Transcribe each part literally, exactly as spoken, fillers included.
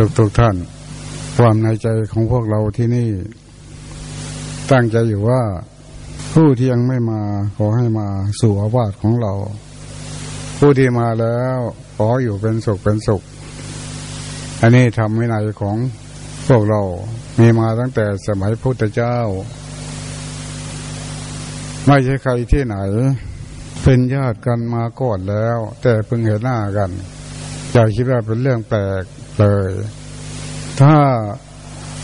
ทุกทุกท่านความในใจของพวกเราที่นี่ตั้งใจอยู่ว่าผู้ที่ยังไม่มาขอให้มาสู่อาวาสของเราผู้ที่มาแล้วขออยู่เป็นสุขเป็นสุขอันนี้ทำวินัยของพวกเรามีมาตั้งแต่สมัยพุทธเจ้าไม่ใช่ใครที่ไหนเป็นญาติกันมาก่อนแล้วแต่เพิ่งเห็นหน้ากันอย่าคิดว่าเป็นเรื่องแปลกเลยถ้า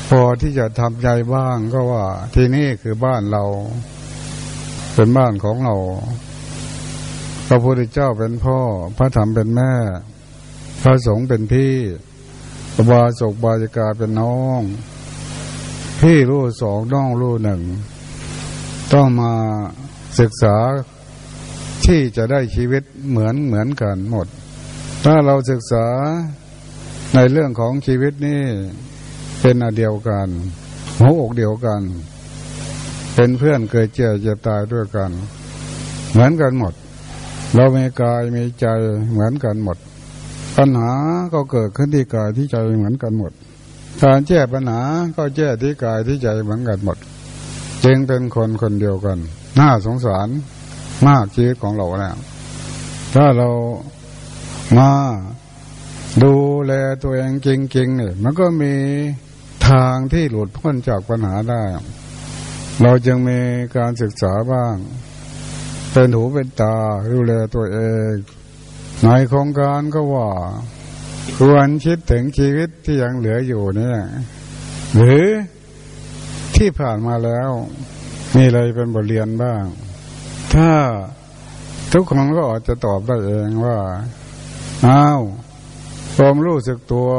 พอที่จะทำใจบ้างก็ว่าที่นี่คือบ้านเราเป็นบ้านของเราพระพุทธเจ้าเป็นพ่อพระธรรมเป็นแม่พระสงฆ์เป็นพี่บาศกบาจิกาเป็นน้องพี่รู้สองน้องรู้หนึ่งต้องมาศึกษาที่จะได้ชีวิตเหมือนเหมือนกันหมดถ้าเราศึกษาในเรื่องของชีวิตนี่เป็นอันเดียวกันหัวอกเดียวกันเป็นเพื่อนเคยเจ็บเจ็บตายด้วยกันเหมือนกันหมดเรามีกายมีใจเหมือนกันหมดปัญหาก็เกิดขึ้นที่กายที่ใจเหมือนกันหมดการแก้ปัญหาก็แก้ที่กายที่ใจเหมือนกันหมดจึงเป็นคนคนเดียวกันน่าสงสารมากชีวิตของเราแล้วถ้าเรามาดูแลตัวเองจริงๆเนี่ยมันก็มีทางที่หลุดพ้นจากปัญหาได้เราจึงมีการศึกษาบ้างเป็นหูเป็นตาดูแลตัวเองในโครงการก็ว่าควรคิดถึงชีวิตที่ยังเหลืออยู่เนี่ยหรือที่ผ่านมาแล้วนี่เลยเป็นบทเรียนบ้างถ้าทุกคนก็อาจจะตอบได้เองว่าอ้าวความรู้สึกตัว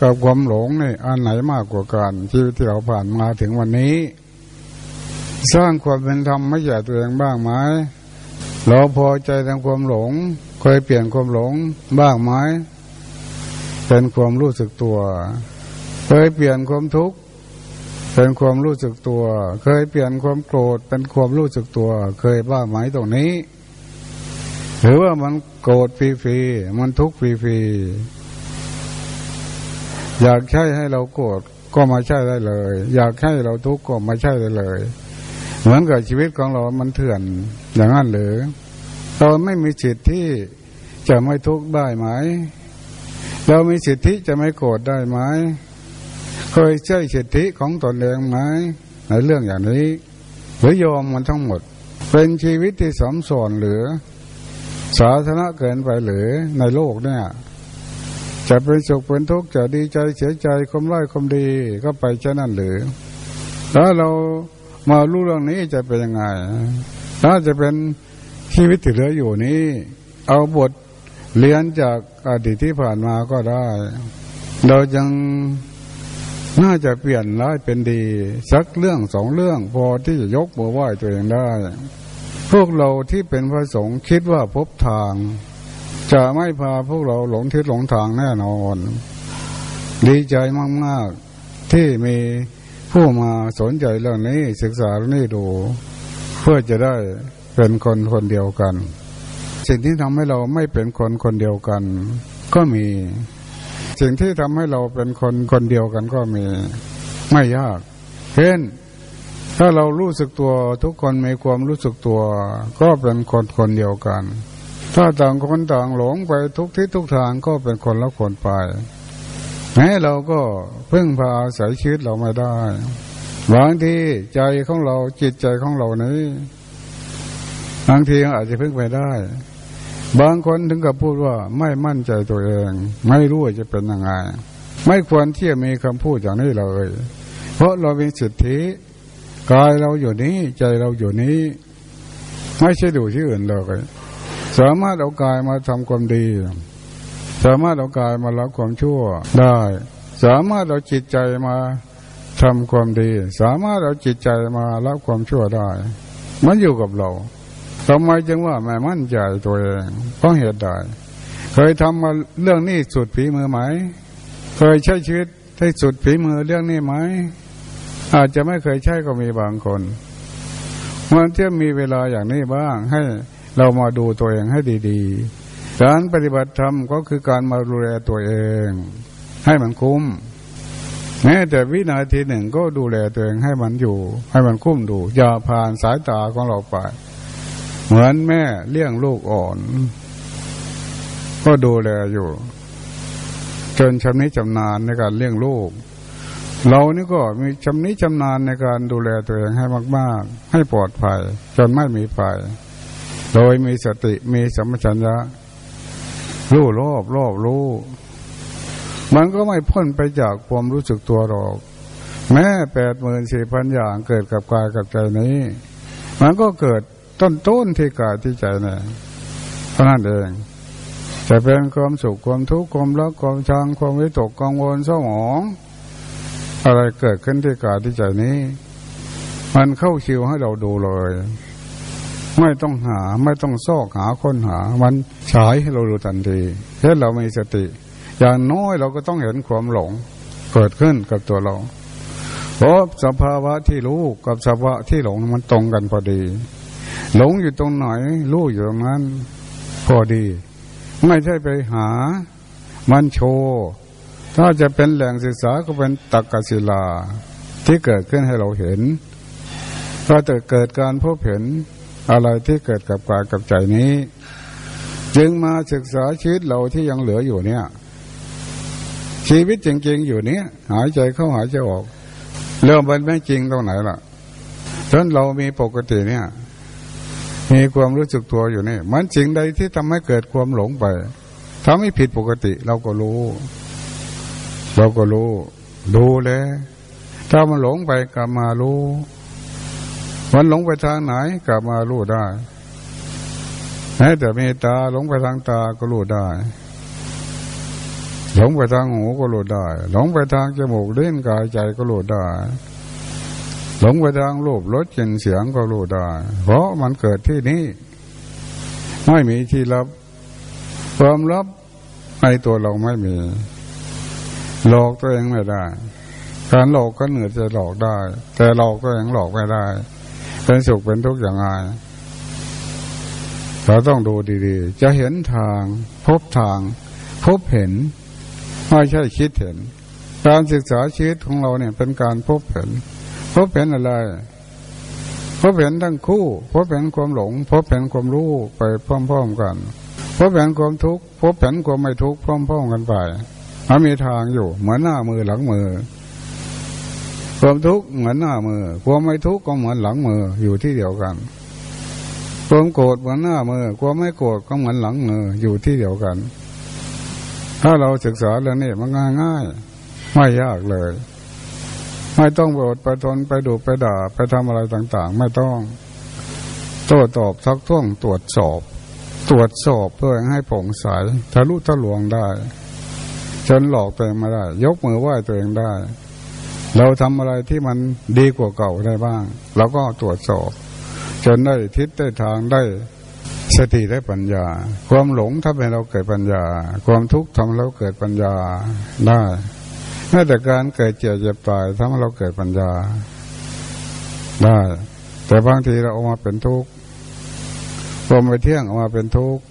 กับความหลงนี่อันไหนมากกว่ากันชีวิตที่เราผ่านมาถึงวันนี้สร้างความเป็นธรรมให้แก่ตัวเองบ้างไหมเราพอใจในความหลงเคยเปลี่ยนความหลงบ้างไหมเป็นความรู้สึกตัวเคยเปลี่ยนความทุกข์เป็นความรู้สึกตัวเคยเปลี่ยนความโกรธเป็นความรู้สึกตัวเคยบ้างไหมตรงนี้หรือว่ามันโกรธฟรีๆมันทุกข์ฟรีๆอยากใช้ให้เราโกรธก็มาใช้ได้เลยอยากให้เราทุกข์ก็มาใช้ได้เลยเหมือนกับชีวิตของเรามันเถื่อนอย่างนั้นหรือเราไม่มีสิทธิ์ที่จะไม่ทุกข์ได้ไหมเรามีสิทธิ์ที่จะไม่โกรธได้ไหมเคยใช้สิทธิของตนเองไหมในเรื่องอย่างนี้หรือยอมมันทั้งหมดเป็นชีวิตที่สมส่วนหรือสาธารณะเกินไปหรือในโลกเนี่ยจะเป็นสุขเป็นทุกข์จะดีใจเสียใจความร้ายความดีก็ไปเช่นนั้นหรือถ้าเรามารู้เรื่องนี้จะเป็นยังไงน่าจะเป็นชีวิตที่เหลืออยู่นี้เอาบทเรียนจากอดีตที่ผ่านมาก็ได้เรายังน่าจะเปลี่ยนร้ายเป็นดีสักเรื่องสองเรื่องพอที่จะยกมือไหว้ตัวเองได้พวกเราที่เป็นพระสงฆ์คิดว่าพบทางจะไม่พาพวกเราหลงทิศหลงทางแน่นอนดีใจมากๆที่มีผู้มาสนใจเรื่องนี้ศึกษาเรื่องนี้ดูเพื่อจะได้เป็นคนคนเดียวกันสิ่งที่ทำให้เราไม่เป็นคนคนเดียวกันก็มีสิ่งที่ทำให้เราเป็นคนคนเดียวกันก็มีไม่ยากเช่นถ้าเรารู้สึกตัวทุกคนมีความรู้สึกตัวก็เป็นคนคนเดียวกันถ้าต่างคนต่างหลงไปทุกทิศทุกทางก็เป็นคนละคนไปแม้เราก็พึ่งพาอาศัยชีวิตเราไม่ได้บางทีใจของเราจิตใจของเรานี้บางทีอาจจะพึ่งไปได้ บางคนถึงกับพูดว่าไม่มั่นใจตัวเองไม่รู้จะเป็นยังไงไม่ควรที่จะมีคำพูดอย่างนี้เลยเพราะเรามีสิทธิกายเราอยู่นี้ใจเราอยู่นี้ไม่ใช่ดูที่อื่นเลยสามารถเอากายมาทำความดีสามารถเอากายมาละความชั่วได้สามารถเอาจิตใจมาทำความดีสามารถเอาจิตใจมาละความชั่วได้มันอยู่กับเราทำไมจึงว่าไม่มั่นใจตัวเองเพราะเหตุใดเคยทำมาเรื่องนี้สุดฝีมือไหมเคยใช้ชีวิตให้สุดฝีมือเรื่องนี้ไหมอาจจะไม่เคยใช้ก็มีบางคนมันจะมีเวลาอย่างนี้บ้างให้เรามาดูตัวเองให้ดีๆการปฏิบัติธรรมก็คือการมาดูแลตัวเองให้มันคุ้มแม้แต่วินาทีหนึ่งก็ดูแลตัวเองให้มันอยู่ให้มันคุ้มดูอย่าผ่านสายตาของเราไปเหมือนแม่เลี้ยงลูกอ่อนก็ดูแลอยู่จนชำนิชำนาญในการเลี้ยงลูกเรานี่ก็มีชำนิชำนาญในการดูแลตัวเองให้มากๆให้ปลอดภัยจนไม่มีภัยโดยมีสติมีสัมปชัญญะรู้รอบรอบรู้มันก็ไม่พ้นไปจากความรู้สึกตัวหรอกแม้แปดหมื่นสี่พันอย่างเกิดกับกายกับใจนี้มันก็เกิดต้นต้นที่กายที่ใจเนี่ยเท่านั้นเองจะเป็นความสุขความทุกข์ความรักความชังความวิตกกังวลเศร้าหมองอะไรเกิดขึ้นที่กายที่ใจนี้มันเข้าคิวให้เราดูเลยไม่ต้องหาไม่ต้องซอกหาค้นหามันฉายให้เราดูทันทีถ้าเรามีสติอย่างน้อยเราก็ต้องเห็นความหลงเกิดขึ้นกับตัวเราเพราะสภาวะที่รู้กับสภาวะที่หลงมันตรงกันพอดีหลงอยู่ตรงไหนรู้อยู่ตรงนั้นพอดีไม่ใช่ไปหามันโชว์ถ้าจะเป็นแหล่งศึกษาก็เป็นตรรกศิลาที่เกิดขึ้นให้เราเห็นก็จะเกิดการพบเห็นอะไรที่เกิดกับกายกับใจนี้จึงมาศึกษาชีวิตเราที่ยังเหลืออยู่เนี่ยชีวิตจริงๆอยู่เนี่ยหายใจเข้าหายใจออกเรื่องมันไม่จริงตรงไหนล่ะจนเรามีปกติเนี่ยมีความรู้สึกตัวอยู่นี่มันสิ่งใดที่ทำให้เกิดความหลงไปทำให้ผิดปกติเราก็รู้เราก็รู้ดูเลยถ้ามันหลงไปกลับมารู้มันหลงไปทางไหนกลับมารู้ได้แม้แต่เมตตาหลงไปทางตาก็รู้ได้หลงไปทางหูก็รู้ได้หลงไปทางจมูกเล่นกายใจก็รู้ได้หลงไปทางรูปรสกลิ่นเสียงก็รู้ได้เพราะมันเกิดที่นี่ไม่มีที่ลับความลับในตัวเราไม่มีหลอกตัวเองไม่ได้การหลอกก็เหนือจะหลอกได้แต่หลอกตัวเองหลอกไม่ได้เป็นสุขเป็นทุกข์อย่างไรเราต้องดูดีๆจะเห็นทางพบทางพบเห็นไม่ใช่คิดเห็นการศึกษาชีวิตของเราเนี่ยเป็นการพบเห็นพบเห็นอะไรพบเห็นทั้งคู่พบเห็นความหลงพบเห็นความรู้ไปพร้อมๆกันพบเห็นความทุกข์พบเห็นความไม่ทุกข์พร้อมๆกันไปมันมีทางอยู่เหมือนหน้ามือหลังมือความทุกข์เหมือนหน้ามือความไม่ทุกข์ก็เหมือนหลังมืออยู่ที่เดียวกันความโกรธเหมือนหน้ามือความไม่โกรธก็เหมือนหลังมืออยู่ที่เดียวกันถ้าเราศึกษาแล้วนี่มันง่ายๆไม่ยากเลยไม่ต้องอดไปทนไปดุไปด่าไปทำอะไรต่างๆไม่ต้องโต้ตอบทักท้วงตรวจสอบตรวจสอบเพื่อให้โปร่งใสทะลุทะลวงได้จนหลอกตัวเองมาได้ยกมือไหว้ตัวเองได้เราทำอะไรที่มันดีกว่าเก่าได้บ้างเราก็ตรวจสอบจนได้ทิศได้ทางได้สติได้ปัญญาความหลงทำให้เราเกิดปัญญาความทุกข์ทำให้เราเกิดปัญญาได้แม้แต่การเกิดเจ็บเจ็บตายทำให้เราเกิดปัญญาได้แต่บางทีเราออกมาเป็นทุกข์ความไม่เที่ยงออกมาเป็นทุกข์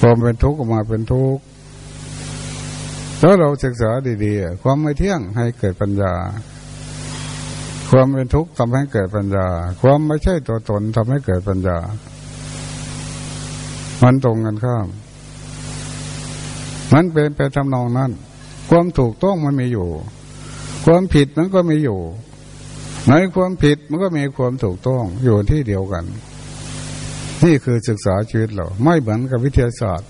ความเป็นทุกข์ออกมาเป็นทุกข์แล้วเราศึกษาดีๆความไม่เที่ยงให้เกิดปัญญาความเป็นทุกข์ทำให้เกิดปัญญาความไม่ใช่ตัวตนทำให้เกิดปัญญามันตรงกันข้ามมันเป็นไปทำนองนั้นความถูกต้องมันมีอยู่ความผิดมันก็มีอยู่ในความผิดมันก็มีความถูกต้องอยู่ที่เดียวกัน นี่คือศึกษาชีวิตเราไม่เหมือนกับวิทยาศาสตร์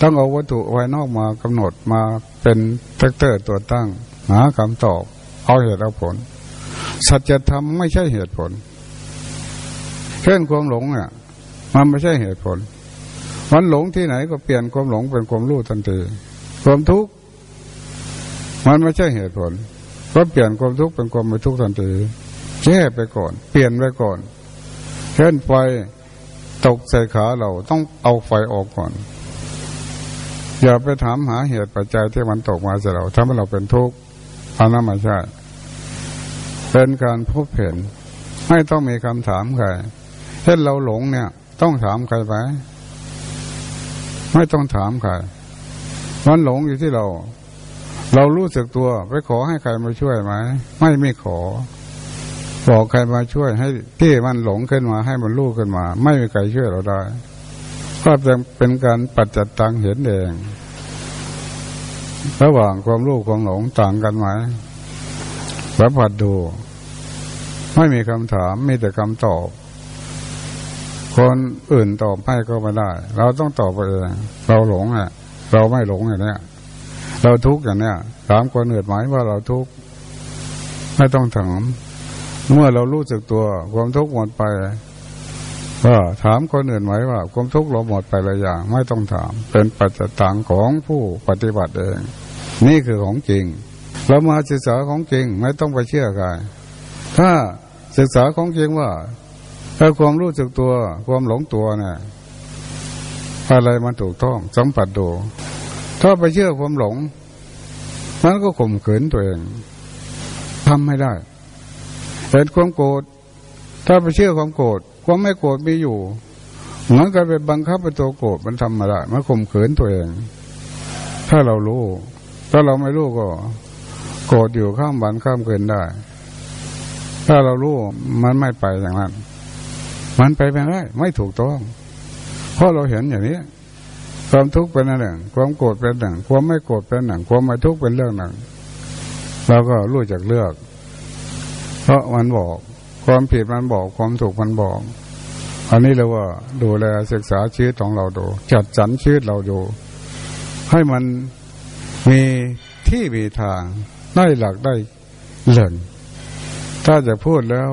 ต้องเอาวัตถุภายนอกมากำหนดมาเป็นแฟกเตอร์ตัวตั้งหาคำตอบเอาเหตุเอาผลสัจธรรมไม่ใช่เหตุผลเช่นความหลงอ่ะมันไม่ใช่เหตุผลมันหลงที่ไหนก็เปลี่ยนความหลงเป็นความรู้ทันทีความทุกข์มันไม่ใช่เหตุผลก็เปลี่ยนความทุกข์เป็นความไม่ทุกข์ทันทีแก้ไปก่อนเปลี่ยนไปก่อนเช่นไฟตกใส่ขาเราต้องเอาไฟออกก่อนอย่าไปถามหาเหตุปัจจัยที่มันตกมาใส่เราทำให้เราเป็นทุกข์อันนั้นไม่ใช่เป็นการพบเห็นไม่ต้องมีคำถามใครเช่นเราหลงเนี่ยต้องถามใครไหมไม่ต้องถามใครมันหลงอยู่ที่เราเรารู้สึกตัวไปขอให้ใครมาช่วยไหมไม่ไม่ขอบอกใครมาช่วยให้ที่มันหลงขึ้นมาให้มันรู้ขึ้นมาไม่มีใครช่วยเราได้ก็จะเป็นการปัจจัตตังเห็นเองระหว่างความรู้ความหลงต่างกันไหมสัมผัสดูไม่มีคำถามมีแต่คำตอบคนอื่นตอบให้ก็ไม่ได้เราต้องตอบเองเราหลงอ่ะเราไม่หลงอย่างเนี้ยเราทุกข์อย่างเนี้ยถามคนอื่นไหมว่าเราทุกข์ไม่ต้องถามเมื่อเรารู้สึกตัวความทุกข์หมดไปก็ถามคนอื่นไหมว่าความทุกข์เราหมดไปอะไรอย่างไม่ต้องถามเป็นปัจจัตตังของผู้ปฏิบัติเองนี่คือของจริงเรามาศึกษาของจริงไม่ต้องไปเชื่อใครถ้าศึกษาของจริงว่าถ้าความรู้สึกตัวความหลงตัวเนี่ยอะไรมันถูกต้องสัมผัสดูถ้าไปเชื่อความหลงนั้นก็ข่มขืนตัวเองทำไม่ได้เห็นความโกรธถ้าไปเชื่อความโกรธความไม่โกรธมีอยู่เหมือนกันไปบังคับไปตัวโกรธมันทำไม่ได้มันข่มขืนตัวเองถ้าเรารู้ถ้าเราไม่รู้ก็โกรธอยู่ข้ามวันข้ามคืนได้ถ้าเรารู้มันไม่ไปอย่างนั้นมันไปไม่ได้ไม่ถูกต้องเพราะเราเห็นอย่างนี้ความทุกข์เป็นหนึ่งความโกรธเป็นหนึ่งความไม่โกรธเป็นหนึ่งความไม่ทุกข์เป็นเรื่องหนึ่งเราก็รู้จักเลือกเพราะมันบอกความผิดมันบอกความถูกมันบอกอันนี้เราว่าดูแลศึกษาชีวิตของเราดูจัดสรรชีวิตเราดูให้มันมีที่มีทางได้หลักได้เหล่นถ้าจะพูดแล้ว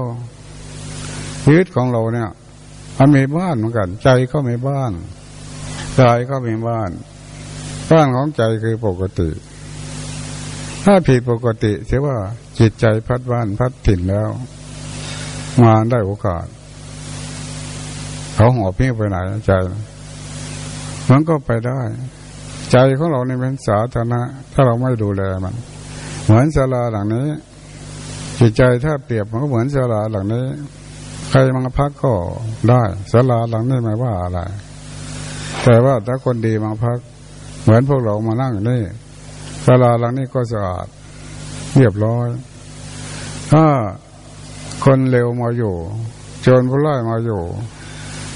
ชีวิตของเราเนี่ยมันมีบ้านเหมือนกันใจก็มีบ้านกายก็มีบ้านบ้านของใจคือปกติถ้าผิดปกติเสียว่าจิตใจพัดบ้านพัดถิ่นแล้วมาได้โอกาสเขาหอบพี่ไปไหนใจมันก็ไปได้ใจของเราในเป็นสาธารณะถ้าเราไม่ดูแลมันเหมือนศาลาหลังนี้จิตใจถ้าเปรียบมันก็เหมือนศาลาหลังนี้ใครมาพักก็ได้ศาลาหลังนี้ไม่ว่าอะไรแต่ว่าถ้าคนดีมาพักเหมือนพวกเรามานั่งนี่ศาลาหลังนี้ก็สะอาดเรียบร้อยถ้าคนเลวมาอยู่โจรผู้ร้ายมาอยู่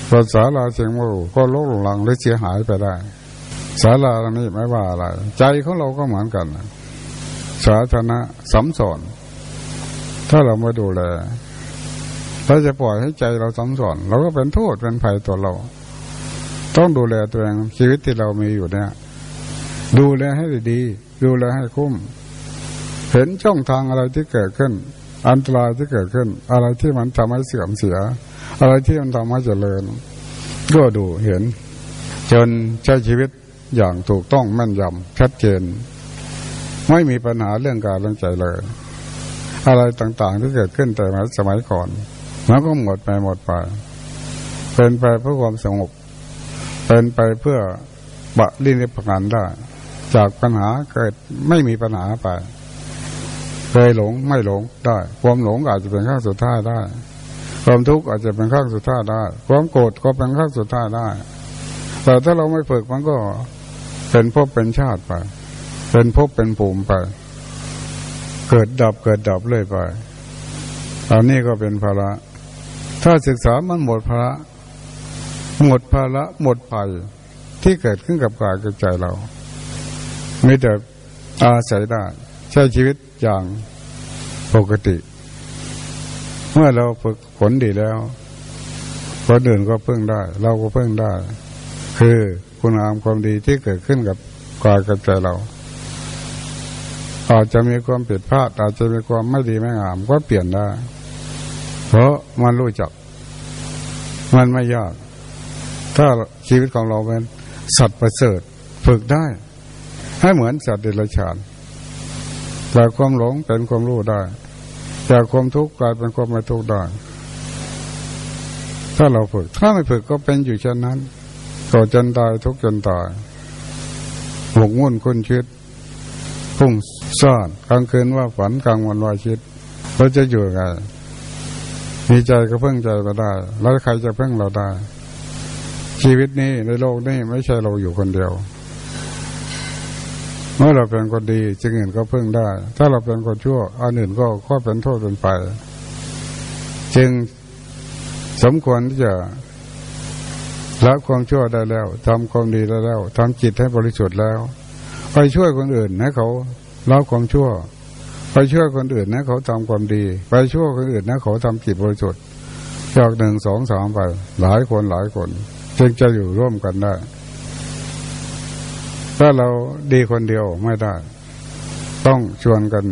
พอศาลาเสียงมูก็ลกหลังและเสียหายไปได้ศาลาหลังนี้ไม่ว่าอะไรใจของเราก็เหมือนกันสาธารณะสัมสอนถ้าเราไม่ดูแลเราจะปล่อยให้ใจเราสัมสอนเราก็เป็นโทษเป็นภัยตัวเราต้องดูแลตัวเองชีวิตที่เรามีอยู่เนี่ยดูแลให้ดีดูแลให้คุ้มเห็นช่องทางอะไรที่เกิดขึ้นอันตรายที่เกิดขึ้นอะไรที่มันทำให้เสื่อมเสียอะไรที่มันทำให้เจริญก็ดูเห็นจนใช้ชีวิตอย่างถูกต้องแม่นยำชัดเจนไม่มีปัญหาเรื่องการเรื่องใจเลยอะไรต่างๆที่เกิดขึ้นแต่สมัยก่อนมันก็หมดไปหมดไปเป็นไปเพื่อความสงบเป็นไปเพื่อบะลินิพพานได้จากปัญหาเกิดไม่มีปัญหาไปเคยหลงไม่หลงได้ความหลงอาจจะเป็นข้างสุดท้ายได้ความทุกข์อาจจะเป็นข้างสุดท้ายได้ความโกรธก็เป็นข้างสุดท้ายได้แต่ถ้าเราไม่ฝึกมันก็เป็นภพเป็นชาติไปเป็นภพเป็นภูมิไปเกิดดับเกิดดับเรื่อยไปอันนี้ก็เป็นภาระถ้าศึกษามันหมดภาระหมดภาระหมดภัยที่เกิดขึ้นกับกายกับใจเราไม่แต่อาศัยได้ใช้ชีวิตอย่างปกติเมื่อเราฝึกฝนดีแล้ว คนอื่นก็พึ่งได้เราก็พึ่งได้คือคุณงามความดีที่เกิดขึ้นกับกายกับใจเราอาจจะมีความผิดพลาดอาจจะมีความไม่ดีไม่งามก็เปลี่ยนได้เพราะมันรู้จักมันไม่ยากถ้าชีวิตของเราเป็นสัตว์ประเสริฐฝึกได้ให้เหมือนสัตว์เดรัจฉานจากความหลงเป็นความรู้ได้จากความทุกข์กลายเป็นความไม่ทุกข์ได้ถ้าเราฝึกถ้าไม่ฝึกก็เป็นอยู่เช่นนั้นต่อจนตายทุกข์จนตายหมกมุ่นคุ้นคิดพุ่งซ่อนกลางคืนว่าฝันกลางวันว่าคิดเราจะอยู่ไงมีใจก็เพิ่งใจมาได้แล้วใครจะเพิ่งเราได้ชีวิตนี้ในโลกนี้ไม่ใช่เราอยู่คนเดียวเมื่อเราเป็นคนดีจึงอื่นก็เพิ่งได้ถ้าเราเป็นคนชั่วอันอื่นก็ข้อเป็นโทษเป็นไปจึงสมควรที่จะละความชั่วได้แล้วทำความดีได้แล้วทำจิตให้บริสุทธิ์แล้วไปช่วยคนอื่นให้เขาละความชั่วไปช่วยคนอื่นให้เขาทำความดีไปช่วยคนอื่นให้เขาทำจิตบริสุทธิ์จากหนึ่งสองสามไปหลายคนหลายคนจึงจะอยู่ร่วมกันได้ถ้าเราดีคนเดียวไม่ได้ต้องชวนกัน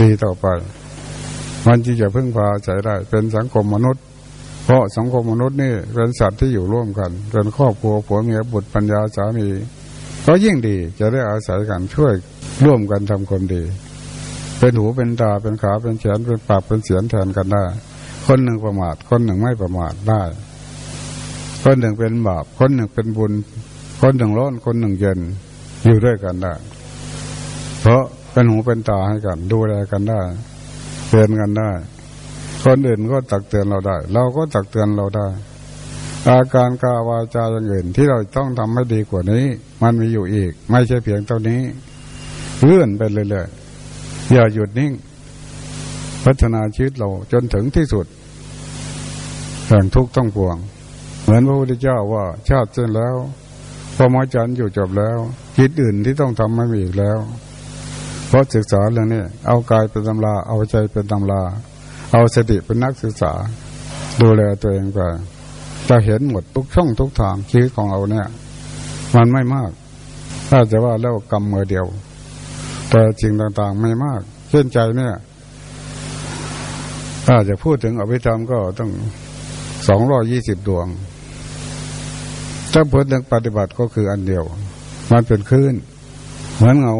ดีต่อไปมันจึงจะพึ่งพาใช้ได้เป็นสังคมมนุษย์เพราะสังคมมนุษย์นี่เป็นสัตว์ที่อยู่ร่วมกันเป็นครอบครัวผัวเมียบุตรปัญญาสามีก็ยิ่งดีจะได้อาศัยกันช่วยร่วมกันทำความดีเป็นหูเป็นตาเป็นขาเป็นแขนเป็นปากเป็นเสียงแทนกันได้คนหนึ่งประมาทคนหนึ่งไม่ประมาทได้คนหนึ่งเป็นบาปคนหนึ่งเป็นบุญคนหนึ่งร้อนคนหนึ่งเย็นอยู่ด้วยกันได้เพราะเป็นหูเป็นตาให้กันดูแลกันได้เตือนกันได้คนอื่นก็ตักเตือนเราได้เราก็ตักเตือนเราได้อาการกายวาจาอย่างอื่นที่เราต้องทำให้ดีกว่านี้มันมีอยู่อีกไม่ใช่เพียงเท่านี้เลื่อนไปเรื่อยๆอย่าหยุดนิ่งพัฒนาชีวิตเราจนถึงที่สุดแห่งทุกข์ต้องปวงเหมือนพระพุทธเจ้าว่าชาติสิ้นแล้วพรหมจรรย์อยู่จบแล้วกิจอื่นที่ต้องทำไม่มีอีกแล้วเพราะศึกษาเรื่องนี้เอากายเป็นตำราเอาใจเป็นตำราเอาสติเป็นนักศึกษาดูแลตัวเองก่อนจะเห็นหมดทุกช่องทุกทางชีวิตของเราเนี่ยมันไม่มากถ้าจะว่าแล้วกรรมมือเดียวแต่จริงต่างๆไม่มากเช่นใจเนี่ยถ้าจะพูดถึงอภิธรรมก็ต้องสองร้อยยี่สิบดวงถ้าผลทางปฏิบัติก็คืออันเดียวมันเป็นคลื่นเหมือนเงา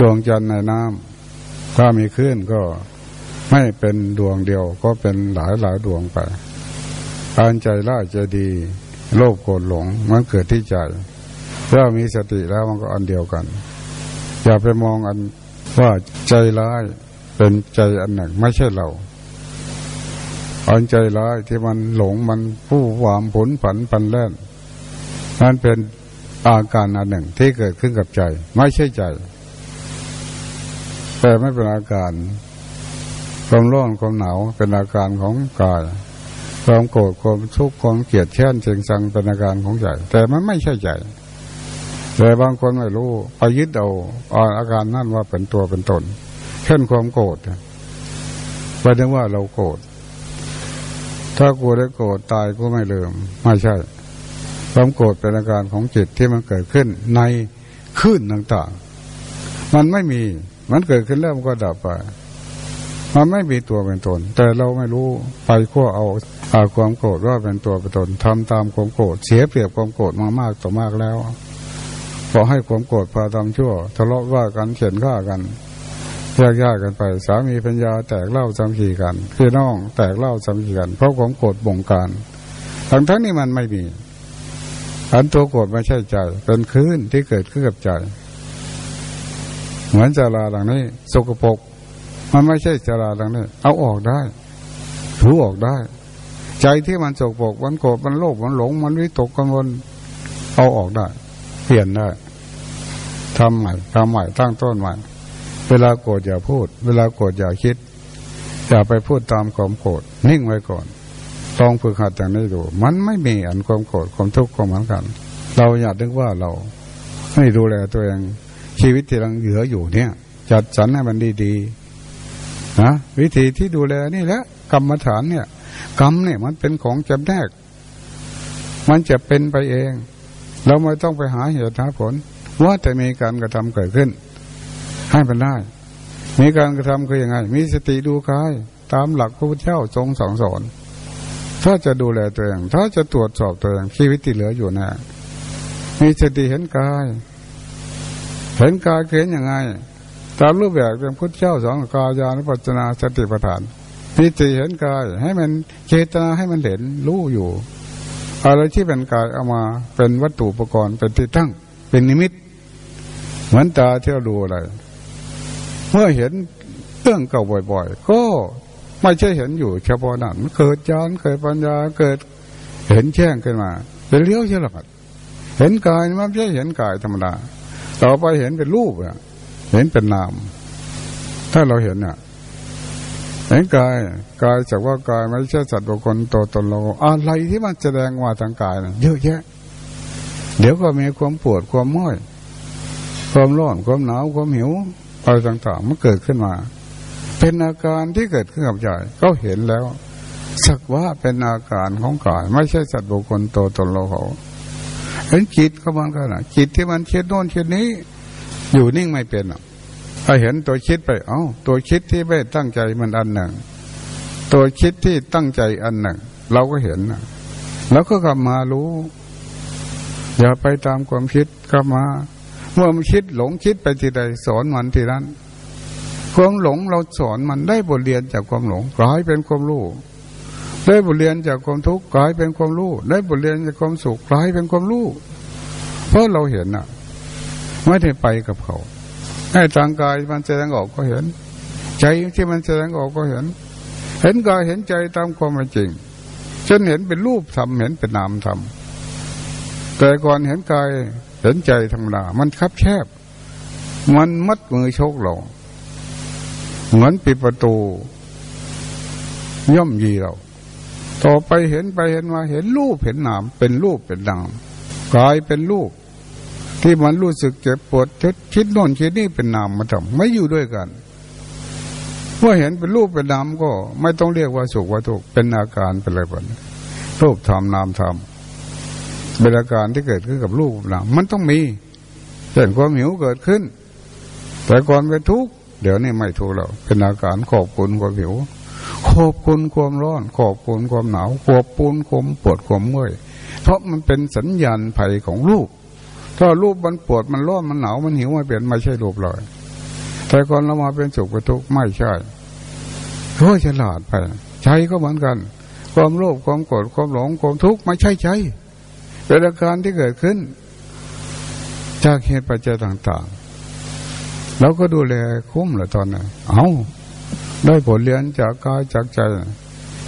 ดวงจันทร์ในน้ำถ้ามีคลื่นก็ไม่เป็นดวงเดียวก็เป็นหลายหลายดวงไปอันใจร้ายใจดีโลภโกรธหลงมันเกิดที่ใจถ้ามีสติแล้วมันก็อันเดียวกันอย่าไปมองอันว่าใจร้ายเป็นใจอันหนึ่งไม่ใช่เราอันใจร้ายที่มันหลงมันผู้ความผลผันปันแล่นนั่นเป็นอาการอันหนึ่งที่เกิดขึ้นกับใจไม่ใช่ใจแต่ไม่เป็นอาการความร้อนความหนาวเป็นอาการของกายความโกรธความทุกข์ความเกลียดแค้นเชิงชังเป็นอาการของใจแต่มันไม่ใช่ใจแต่บางคนไม่รู้ไปยึดเอาอาการนั่นว่าเป็นตัวเป็นตนเช่นความโกรธไปนึกว่าเราโกรธถ้ากูได้โกรธตายก็ไม่ลืมไม่ใช่ความโกรธเป็นอาการของจิตที่มันเกิดขึ้นในคลื่นต่างๆมันไม่มีมันเกิดขึ้นแล้วมันก็ดับไปมันไม่มีตัวเป็นตนแต่เราไม่รู้ไปขั้วเอาเอาความโกรธว่าเป็นตัวเป็นตนทำตามความโกรธเสียเปรียบความโกรธมามากต่อมากแล้วพอให้ความโกรธพาทำชั่วทะเลาะว่ากันเขียนฆ่ากันแยกย้ายกันไปสามีภรรยาแตกเล่าซ้ำขีกันพี่น้องแตกเล่าซ้ำขีกันเพราะความโกรธบงการทั้งทั้งนี้มันไม่มีอันตัวโกรธไม่ใช่ใจเป็นคลื่นที่เกิดขึ้นกับใจเหมือนศาลาหลังนี้สกปรกมันไม่ใช่ศาลาหลังนี้เอาออกได้ถูออกได้ใจที่มันสกปรกมันโกรธมันโลภมันหลงมันวิตกกังวลเอาออกได้เปลี่ยนได้ทำใหม่ทำใหม่ตั้งต้นใหม่เวลาโกรธอย่าพูดเวลาโกรธอย่าคิดอย่าไปพูดตามความโกรธนิ่งไว้ก่อนลองฝึกหัดอย่างนี้ดูมันไม่มีอันความโกรธความทุกข์ความเหมือนกันเราอย่านึกว่าเราให้ดูแลตัวเองชีวิตที่ยังเหลืออยู่เนี่ยจัดสรรให้มันดีๆนะวิธีที่ดูแลนี่แหละกรรมฐานเนี่ย กรรมเนี่ยมันเป็นของจำแนกมันจะเป็นไปเองเราไม่ต้องไปหาเหตุหาผลว่าแต่มีการกระทำเกิดขึ้นให้เป็นได้มีการกระทำคือยังไงมีสติดูกายตามหลักพระพุทธเจ้าทรงสอนสอนถ้าจะดูแลตัวเองถ้าจะตรวจสอบตัวเองชีวิตที่เหลืออยู่นะมีสติเห็นกายเห็นกายเห็นยังไงตามรูปแบบเป็นพุทธเจ้าสอนกายานุปัสสนาสติปัฏฐานมีสติเห็นกายให้มันเจตนาให้มันเห็นรู้อยู่อะไรที่เป็นกายเอามาเป็นวัตถุอุปกรณ์เป็นที่ตั้งเป็นนิมิตเหมือนตาที่เราดูอะไรเมื่อเห็นเรื่องเก่าบ่อยๆก็ไม่ใช่เห็นอยู่เฉพาะนั้นมันเกิดญาณเกิดปัญญาเกิดเห็นแจ้งขึ้นมาเป็นเลี้ยวเฉลียวเห็นกายมันไม่ใช่เห็นกายธรรมดาต่อไปเห็นเป็นรูปเห็นเป็นนามถ้าเราเห็นน่ะเห็นกายกายจากว่ากายไม่ใช่สัตว์บุคคลตัวตนเราอะไรที่มันแสดงว่าทางกายน่ะเยอะแยะเดี๋ยวก็มีความปวดความเมื่อยความร้อนความหนาวความหิวอะไรต่างๆมันเกิดขึ้นมาเป็นอาการที่เกิดขึ้นกับใจก็เห็นแล้วสักว่าเป็นอาการของกายไม่ใช่สัตว์บุคคลตัวตนเราเขาเห็นจิตก็มันก็น่ะจิตที่มันคิดโน่นคิดนี้อยู่นิ่งไม่เป็นอ่ะถ้าเห็นตัวคิดไปเอ้าตัวคิดที่ไม่ตั้งใจมันอันหนึ่งตัวคิดที่ตั้งใจอันหนึ่งเราก็เห็นนะแล้วก็กลับมารู้อย่าไปตามความคิดกลับมาเมื่อมันคิดหลงคิดไปที่ใดสอนมันที่นั้นความหลงเราสอนมันได้บทเรียนจากความหลงกลายเป็นความรู้ได้บทเรียนจากความทุกข์กลายเป็นความรู้ได้บทเรียนจากความสุขกลายเป็นความรู้เพราะเราเห็นอ่ะไม่ได้ไปกับเขาให้ทางกายมันแสดงออกก็เห็นใจที่มันแสดงออกก็เห็นเห็นกายเห็นใจตามความเป็นจริงจนเห็นเป็นรูปธรรมเห็นเป็นนามธรรมแต่ก่อนเห็นกายเห็นใจธรรมดามันคับแคบมันมัดมือโชกเราเหมือนปิดประตูย่อมยีเราต่อไปเห็นไปเห็นมาเห็นรูปเห็นนามเป็นรูปเป็นนามกายเป็นรูปที่มันรู้สึกเจ็บปวดคิดโน่นคิดนี่เป็นนามมาทำไม่อยู่ด้วยกันเมื่อเห็นเป็นรูปเป็นนามก็ไม่ต้องเรียกว่าสุขว่าทุกข์เป็นอาการเป็นอะไรแบบนี้รูปธรรมนามธรรมเป็นอาการที่เกิดขึ้นกับรูปนามมันต้องมีเช่นความหิวเกิดขึ้นแต่ก่อนเป็นทุกข์เดี๋ยวนี้ไม่ทุกข์แล้วเป็นอาการขอบคุณความหิวขอบคุณความร้อนขอบคุณความหนาวขอบคุณความปวดความเมื่อยเพราะมันเป็นสัญญาณภัยของรูปถ้ารูปมันปวดมันร้อนมันหนาวมันหิวมันเปลี่ยนไม่ใช่รูปเลยแต่ก่อนเรามาเป็นสุขเป็นทุกข์ไม่ใช่โอ้ฉลาดไปใจก็เหมือนกันความโลภความโกรธความหลงความทุกข์ไม่ใช่ใจเป็นอาการที่เกิดขึ้นจากเหตุปัจจัยต่างๆเราก็ดูแลคุ้มเหรอตอนนั้นเอาได้ผลเรียนจากกายจากใจ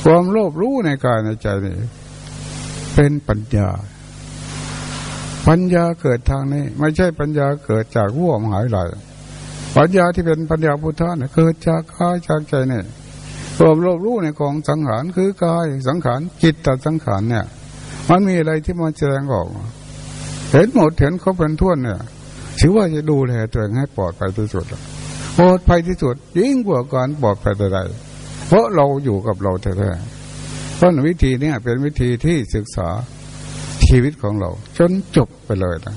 ความโลภรู้ในกายในใจนี่เป็นปัญญาปัญญาเกิดทางนี้ไม่ใช่ปัญญาเกิดจากวัวมหาวิไลปัญญาที่เป็นปัญญาพุทธะเนี่ยเกิดจากกายจากใจนี่ความโลภรู้ในของสังขารคือกายสังขารจิตตสังขารเนี่ยมันมีอะไรที่มันแสดงออกเห็นหมดเห็นเขาเป็นท่วนเนี่ยถือว่าจะดูแลตัวเองให้ปลอดภัยที่สุดปลอดภัยที่สุดยิ่งกว่าการปลอดภัยใดๆเพราะเราอยู่กับเราแท้ๆเพราะวิธีเนี่ยเป็นวิธีที่ศึกษาชีวิตของเราจนจบไปเลยนะ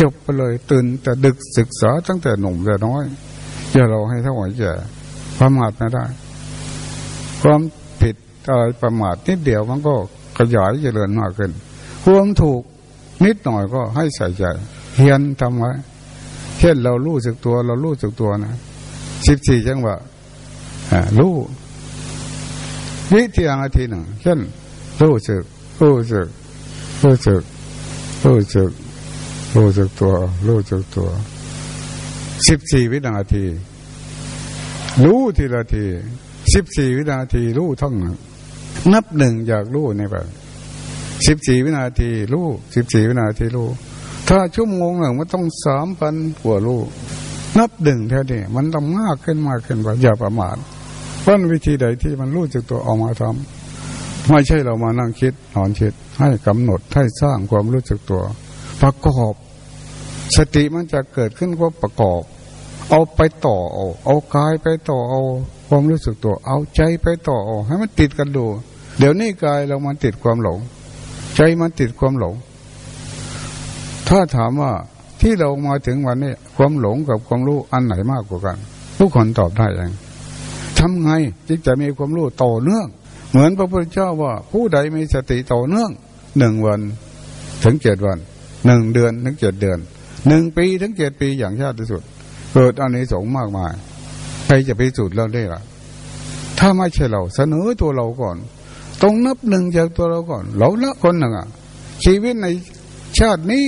จบไปเลยตื่นแต่ดึกศึกษาตั้งแต่หนุ่มแต่น้อยอย่าเราให้เท่าไหร่จะประมาทไม่ได้ความผิดอะไรประมาทนิดเดียวมันก็ขยายเจริญมากขึ้นความถูกนิดหน่อยก็ให้ใส่ใจเฮียนทำไว้เช่นเรารู้สึกตัวเรารู้สึกตัวนะสิบสี่จังหวะรู้วิธีนาทีหนึ่งเช่นรู้สึกรู้สึกรู้สึกรู้สึกรู้สึกตัวรู้สึกตัวสิบสี่วินาทีรู้ทีละทีสิบสี่วินาทีรู้ทั้งนับหนึ่งอยากรู้ในแบบสิบสี่วินาทีรู้สิบสี่วินาทีรู้ถ้าชั่วโมงหนึ่งมันต้องสามพันกว่ารู้นับหนึ่งแท้เนี่ยมันต้องมากขึ้นมากขึ้นกว่าอย่าประมาทเพราะวิธีใดที่มันรู้จักตัวออกมาทำไม่ใช่เรามานั่งคิดนอนคิดให้กำหนดให้สร้างความรู้จักตัวประกอบสติมันจะเกิดขึ้นเพราะประกอบเอาไปต่อเอาเอากายไปต่อเอาความรู้สึกตัวเอาใจไปต่อเอาให้มันติดกันดู เดี๋ยวนี้กายเรามันติดความหลงใจมันติดความหลงถ้าถามว่าที่เรามาถึงวันนี้ความหลงกับความรู้อันไหนมากกว่ากันทุกคนตอบได้เองทำไงจึงจะมีความรู้ต่อเนื่องเหมือนพระพุทธเจ้าว่าผู้ใดมีสติต่อเนื่องหนึ่งวันถึงเจ็ดวันหนึ่งเดือนถึงเจ็ดเดือนหนึ่งปีถึงเจ็ดปีอย่างชาติที่สุดเกิดอานิสงส์มากมายใครจะไปสูตรเราได้ล่ะถ้าไม่ใช่เราเสนอตัวเราก่อนต้องนับหนึ่งจากตัวเราก่อนเราละคนหนึ่งอ่ะชีวิตในชาตินี้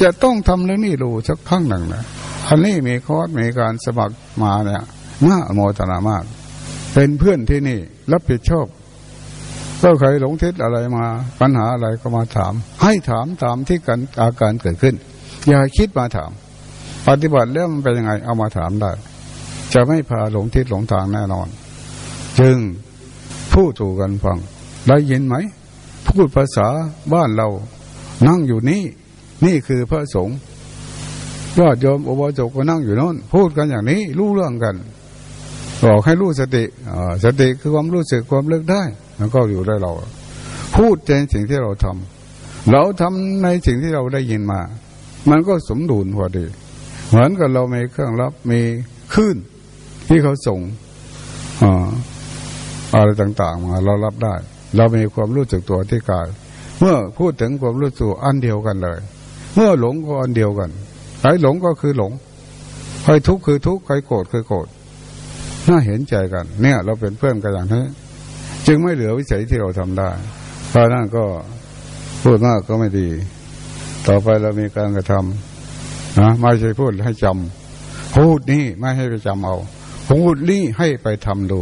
จะต้องทำเรื่องนี้รู้สักครั้งหนึ่งนะอันนี้มีคอร์สมีการสมัครมาเนี่ยน่าโมทนามากเป็นเพื่อนที่นี่รับผิดชอบก็ใครหลงทิศอะไรมาปัญหาอะไรก็มาถามให้ถามตามที่การอาการเกิดขึ้นอย่าคิดมาถามปฏิบัติแล้วมันเป็นยังไงเอามาถามได้จะไม่พาหลงทิศหลงทางแน่นอนจึงพูดถูกกันฟังได้ยินไหมพูดภาษาบ้านเรานั่งอยู่นี่นี่คือพระสงฆ์ญาติโยมอุบาสกก็นั่งอยู่โน่นพูดกันอย่างนี้รู้เรื่องกันบอกให้รู้สติสติคือความรู้สึกความเลิกได้มันก็อยู่ได้เราพูดในสิ่งที่เราทำเราทำในสิ่งที่เราได้ยินมามันก็สมดุลพอดีเหมือนกับเรามีเครื่องรับมีคลื่นที่เขาส่งอะไรต่างๆมาเรารับได้เรามีความรู้สึกตัวที่กายเมื่อพูดถึงความรู้สึกอันเดียวกันเลยเมื่อหลงก็อันเดียวกันใครหลงก็คือหลงใครทุกข์คือทุกข์ใครโกรธคือโกรธน่าเห็นใจกันเนี่ยเราเป็นเพื่อนกันอย่างนี้จึงไม่เหลือวิสัยที่เราทำได้เพราะนั่นก็พูดมากก็ไม่ดีต่อไปเรามีการกระทำนะไม่ใช่พูดให้จำพูดนี่ไม่ให้ไปจำเอาพูดนี่ให้ไปทำดู